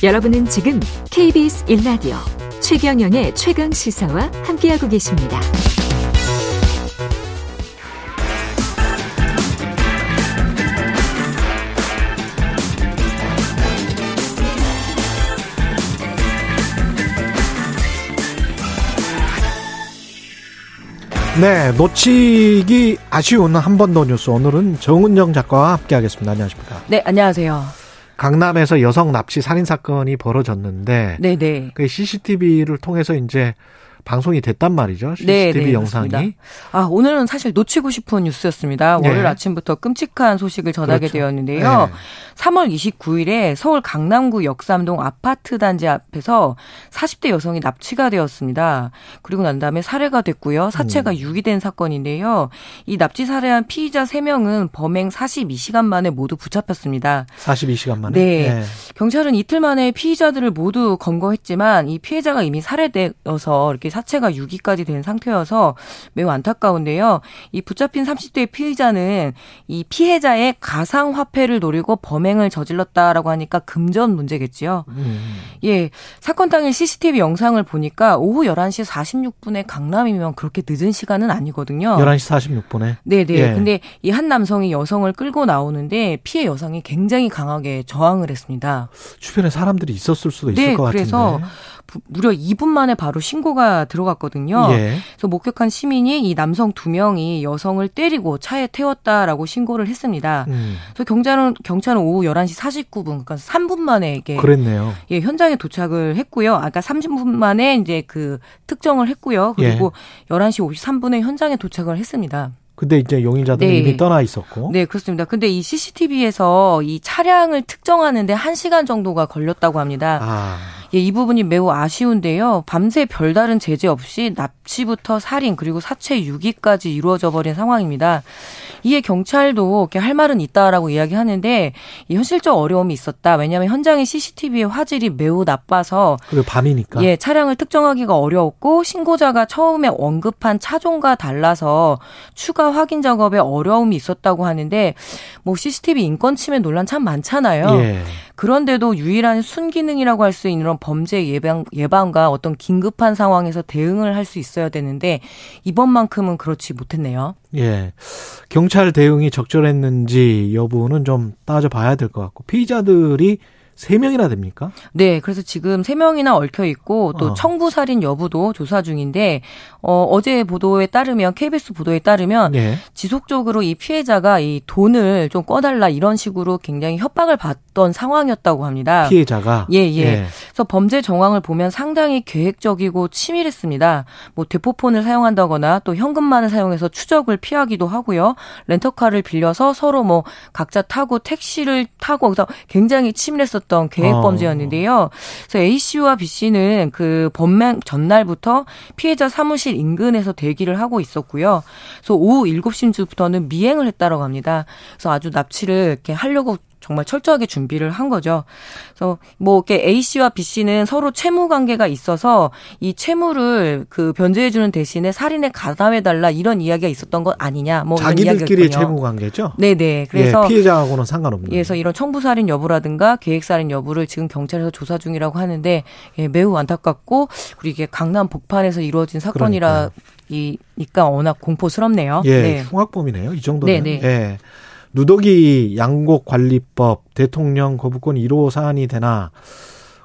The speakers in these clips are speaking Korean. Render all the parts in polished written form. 여러분은 지금 KBS 1라디오 최경영의 최강시사와 함께하고 계십니다. 네, 놓치기 아쉬운 한 번 더 뉴스. 오늘은 정은정 작가와 함께하겠습니다. 안녕하십니까? 네, 안녕하세요. 강남에서 여성 납치 살인 사건이 벌어졌는데, 네네. 그 CCTV를 통해서 이제 방송이 됐단 말이죠. CCTV 네네, 영상이. 그렇습니다. 아, 오늘은 사실 놓치고 싶은 뉴스였습니다. 월요일 네. 아침부터 끔찍한 소식을 전하게 그렇죠. 되었는데요. 네. 3월 29일에 서울 강남구 역삼동 아파트 단지 앞에서 40대 여성이 납치가 되었습니다. 그리고 난 다음에 살해가 됐고요. 사체가 유기된 사건인데요. 이 납치 살해한 피의자 3명은 범행 42시간 만에 모두 붙잡혔습니다. 42시간 만에? 네. 네. 경찰은 이틀 만에 피의자들을 모두 검거했지만 이 피해자가 이미 살해되어서 이렇게 사체가 유기까지 된 상태여서 매우 안타까운데요. 이 붙잡힌 30대의 피의자는 이 피해자의 가상화폐를 노리고 범행을 저질렀다라고 하니까 금전 문제겠지요. 예, 사건 당일 CCTV 영상을 보니까 오후 11시 46분에 강남이면 그렇게 늦은 시간은 아니거든요. 11시 46분에? 네네. 예. 근데 이 한 남성이 여성을 끌고 나오는데 피해 여성이 굉장히 강하게 저항을 했습니다. 주변에 사람들이 있었을 수도 있을 네, 것 같은데. 그래서 무려 2분 만에 바로 신고가 들어갔거든요. 예. 그래서 목격한 시민이 이 남성 2명이 여성을 때리고 차에 태웠다라고 신고를 했습니다. 그래서 경찰은 오후 11시 49분, 그러니까 3분 만에 이게 그랬네요. 예, 현장에 도착을 했고요. 아까 30분 만에 이제 그 특정을 했고요. 그리고 예. 11시 53분에 현장에 도착을 했습니다. 근데 이제 용의자들은 네. 이미 떠나 있었고. 네, 그렇습니다. 근데 이 CCTV에서 이 차량을 특정하는데 1시간 정도가 걸렸다고 합니다. 아. 예, 이 부분이 매우 아쉬운데요. 밤새 별다른 제재 없이 납치부터 살인 그리고 사체 유기까지 이루어져 버린 상황입니다. 이에 경찰도 할 말은 있다라고 이야기하는데 현실적 어려움이 있었다. 왜냐하면 현장의 CCTV의 화질이 매우 나빠서 그리고 밤이니까 예, 차량을 특정하기가 어려웠고 신고자가 처음에 언급한 차종과 달라서 추가 확인 작업에 어려움이 있었다고 하는데 뭐 CCTV 인권 침해 논란 참 많잖아요. 예. 그런데도 유일한 순기능이라고 할 수 있는 이런 범죄 예방과 어떤 긴급한 상황에서 대응을 할 수 있어야 되는데 이번만큼은 그렇지 못했네요. 예, 경찰 대응이 적절했는지 여부는 좀 따져봐야 될 것 같고 피의자들이 3명이나 됩니까? 네. 그래서 지금 3명이나 얽혀 있고 또 청부살인 여부도 조사 중인데 어제 보도에 따르면 KBS 보도에 따르면 예. 지속적으로 이 피해자가 이 돈을 좀 꺼달라 이런 식으로 굉장히 협박을 받던 상황이었다고 합니다. 피해자가? 예, 예. 예. 그래서 범죄 정황을 보면 상당히 계획적이고 치밀했습니다. 뭐 대포폰을 사용한다거나 또 현금만을 사용해서 추적을 피하기도 하고요. 렌터카를 빌려서 서로 뭐 각자 타고 택시를 타고 그래서 굉장히 치밀했었던 계획 범죄였는데요. 그래서 A 씨와 B 씨는 그 범행 전날부터 피해자 사무실 인근에서 대기를 하고 있었고요. 그래서 오후 7시부터는 미행을 했다고 합니다. 그래서 아주 납치를 이렇게 하려고 정말 철저하게 준비를 한 거죠. 그래서 뭐 이렇게 A 씨와 B 씨는 서로 채무 관계가 있어서 이 채무를 그 변제해 주는 대신에 살인에 가담해 달라 이런 이야기가 있었던 것 아니냐. 뭐 자기들끼리 채무 관계죠. 네네. 그래서 예, 피해자하고는 상관없는. 그래서 이런 청부 살인 여부라든가 계획 살인 여부를 지금 경찰에서 조사 중이라고 하는데 예, 매우 안타깝고 그리고 이게 강남 복판에서 이루어진 사건이라 이니까 워낙 공포스럽네요. 예, 네. 흉악범이네요. 이 정도면. 네네. 예. 누더기 양곡관리법 대통령 거부권 1호 사안이 되나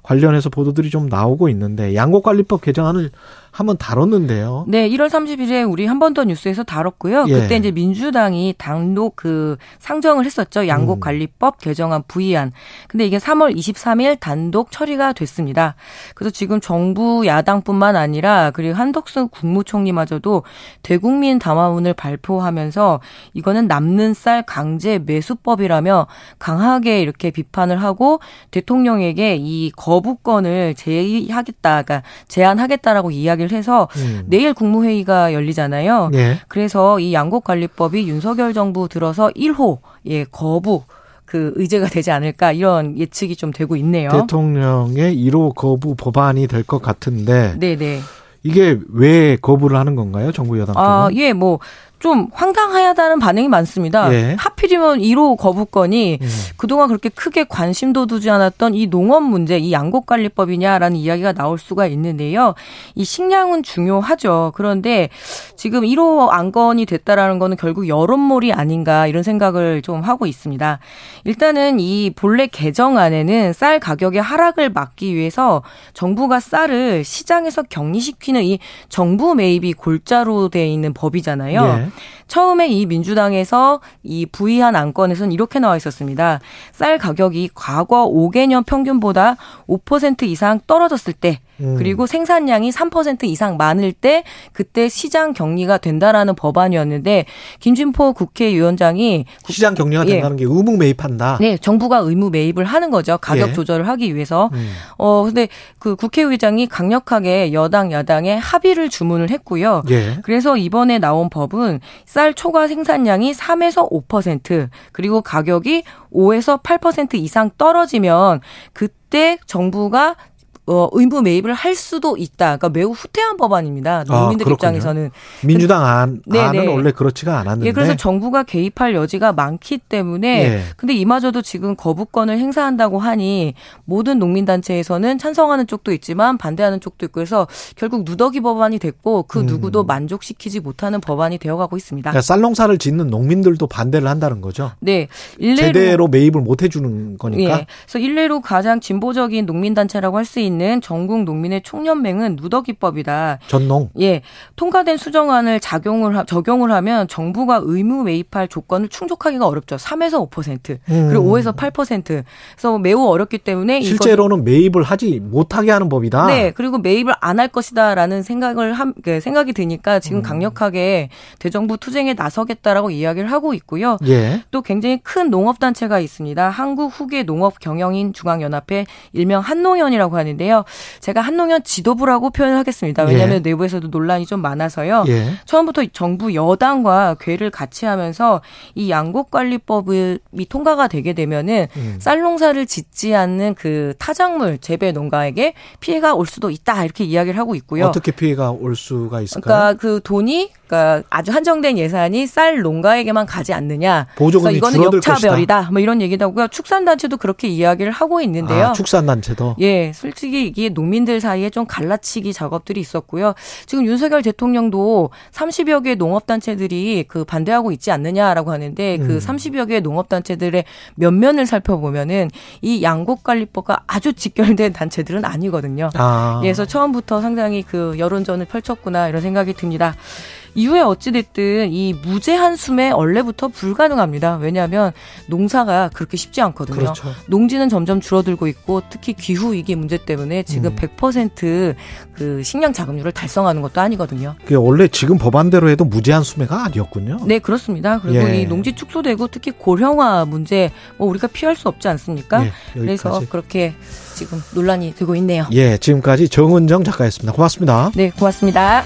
관련해서 보도들이 좀 나오고 있는데 양곡관리법 개정안을 한번 다뤘는데요. 네, 1월 30일에 우리 한 번 더 뉴스에서 다뤘고요. 예. 그때 이제 민주당이 당록 그 상정을 했었죠. 양곡관리법 개정안 부의안. 근데 이게 3월 23일 단독 처리가 됐습니다. 그래서 지금 정부 야당뿐만 아니라 그리고 한덕수 국무총리마저도 대국민 담화문을 발표하면서 이거는 남는 쌀 강제 매수법이라며 강하게 이렇게 비판을 하고 대통령에게 이 거부권을 제의하겠다, 그러니까 제안하겠다라고 이야기를 해서 내일 국무회의가 열리잖아요. 예. 그래서 이 양곡관리법이 윤석열 정부 들어서 1호 예, 거부 그 의제가 되지 않을까 이런 예측이 좀 되고 있네요. 대통령의 1호 거부 법안이 될 것 같은데 네네. 이게 왜 거부를 하는 건가요? 정부 여당 쪽은? 아, 예, 뭐. 좀 황당하다는 반응이 많습니다. 예. 하필이면 1호 거부권이 그동안 그렇게 크게 관심도 두지 않았던 이 농업 문제, 이 양곡관리법이냐라는 이야기가 나올 수가 있는데요. 이 식량은 중요하죠. 그런데 지금 1호 안건이 됐다라는 거는 결국 여론몰이 아닌가 이런 생각을 좀 하고 있습니다. 일단은 이 본래 개정안에는 쌀 가격의 하락을 막기 위해서 정부가 쌀을 시장에서 격리시키는 이 정부 매입이 골자로 돼 있는 법이잖아요. 예. 처음에 이 민주당에서 이 부의한 안건에서는 이렇게 나와 있었습니다. 쌀 가격이 과거 5개년 평균보다 5% 이상 떨어졌을 때 그리고 생산량이 3% 이상 많을 때 그때 시장 격리가 된다라는 법안이었는데 김진포 국회의원장이 시장 격리가 된다는 게 의무 매입한다. 네, 정부가 의무 매입을 하는 거죠. 가격 조절을 하기 위해서. 근데 그 국회의장이 강력하게 여당 야당에 합의를 주문을 했고요. 그래서 이번에 나온 법은 쌀 초과 생산량이 3에서 5% 그리고 가격이 5에서 8% 이상 떨어지면 그때 정부가 의무 매입을 할 수도 있다. 그러니까 매우 후퇴한 법안입니다. 농민들 입장에서는. 민주당 안은 원래 그렇지가 않았는데. 예, 그래서 정부가 개입할 여지가 많기 때문에. 예. 근데 이마저도 지금 거부권을 행사한다고 하니 모든 농민단체에서는 찬성하는 쪽도 있지만 반대하는 쪽도 있고 해서 결국 누더기 법안이 됐고 그 누구도 만족시키지 못하는 법안이 되어가고 있습니다. 그러니까 쌀농사를 짓는 농민들도 반대를 한다는 거죠. 네. 제대로 매입을 못 해주는 거니까. 예. 그래서 일례로 가장 진보적인 농민단체라고 할 수 있는 전국농민의 총연맹은 누더기법이다. 전농. 예, 통과된 수정안을 적용을 하면 정부가 의무 매입할 조건을 충족하기가 어렵죠. 3에서 5% 그리고 5에서 8%. 그래서 매우 어렵기 때문에 실제로는 매입을 하지 못하게 하는 법이다. 네, 그리고 매입을 안 할 것이다라는 생각이 드니까 지금 강력하게 대정부 투쟁에 나서겠다라고 이야기를 하고 있고요. 예. 또 굉장히 큰 농업 단체가 있습니다. 한국후계농업경영인중앙연합회 일명 한농연이라고 하는데. 제가 한농연 지도부라고 표현을 하겠습니다. 왜냐하면 내부에서도 논란이 좀 많아서요. 예. 처음부터 정부 여당과 궤를 같이 하면서 이 양곡관리법이 통과가 되게 되면은 쌀농사를 짓지 않는 그 타작물 재배 농가에게 피해가 올 수도 있다 이렇게 이야기를 하고 있고요. 어떻게 피해가 올 수가 있을까요? 그러니까 그 돈이 아주 한정된 예산이 쌀 농가에게만 가지 않느냐. 보조금이 그래서 이거는 역차별이다. 뭐 이런 얘기도 하고요. 축산단체도 그렇게 이야기를 하고 있는데요. 아, 축산단체도. 예, 솔직히 이게 농민들 사이에 좀 갈라치기 작업들이 있었고요. 지금 윤석열 대통령도 30여 개의 농업단체들이 그 반대하고 있지 않느냐라고 하는데 그 30여 개의 농업단체들의 면면을 살펴보면은 이 양곡관리법과 아주 직결된 단체들은 아니거든요. 아. 예, 그래서 처음부터 상당히 그 여론전을 펼쳤구나 이런 생각이 듭니다. 이후에 어찌됐든 이 무제한 수매 원래부터 불가능합니다. 왜냐하면 농사가 그렇게 쉽지 않거든요. 그렇죠. 농지는 점점 줄어들고 있고 특히 기후위기 문제 때문에 지금 100% 그 식량 자급률을 달성하는 것도 아니거든요. 그게 원래 지금 법안대로 해도 무제한 수매가 아니었군요. 네, 그렇습니다. 그리고 이 농지 축소되고 특히 고령화 문제 뭐 우리가 피할 수 없지 않습니까? 예, 그래서 그렇게 지금 논란이 되고 있네요. 예, 지금까지 정은정 작가였습니다. 고맙습니다. 네, 고맙습니다.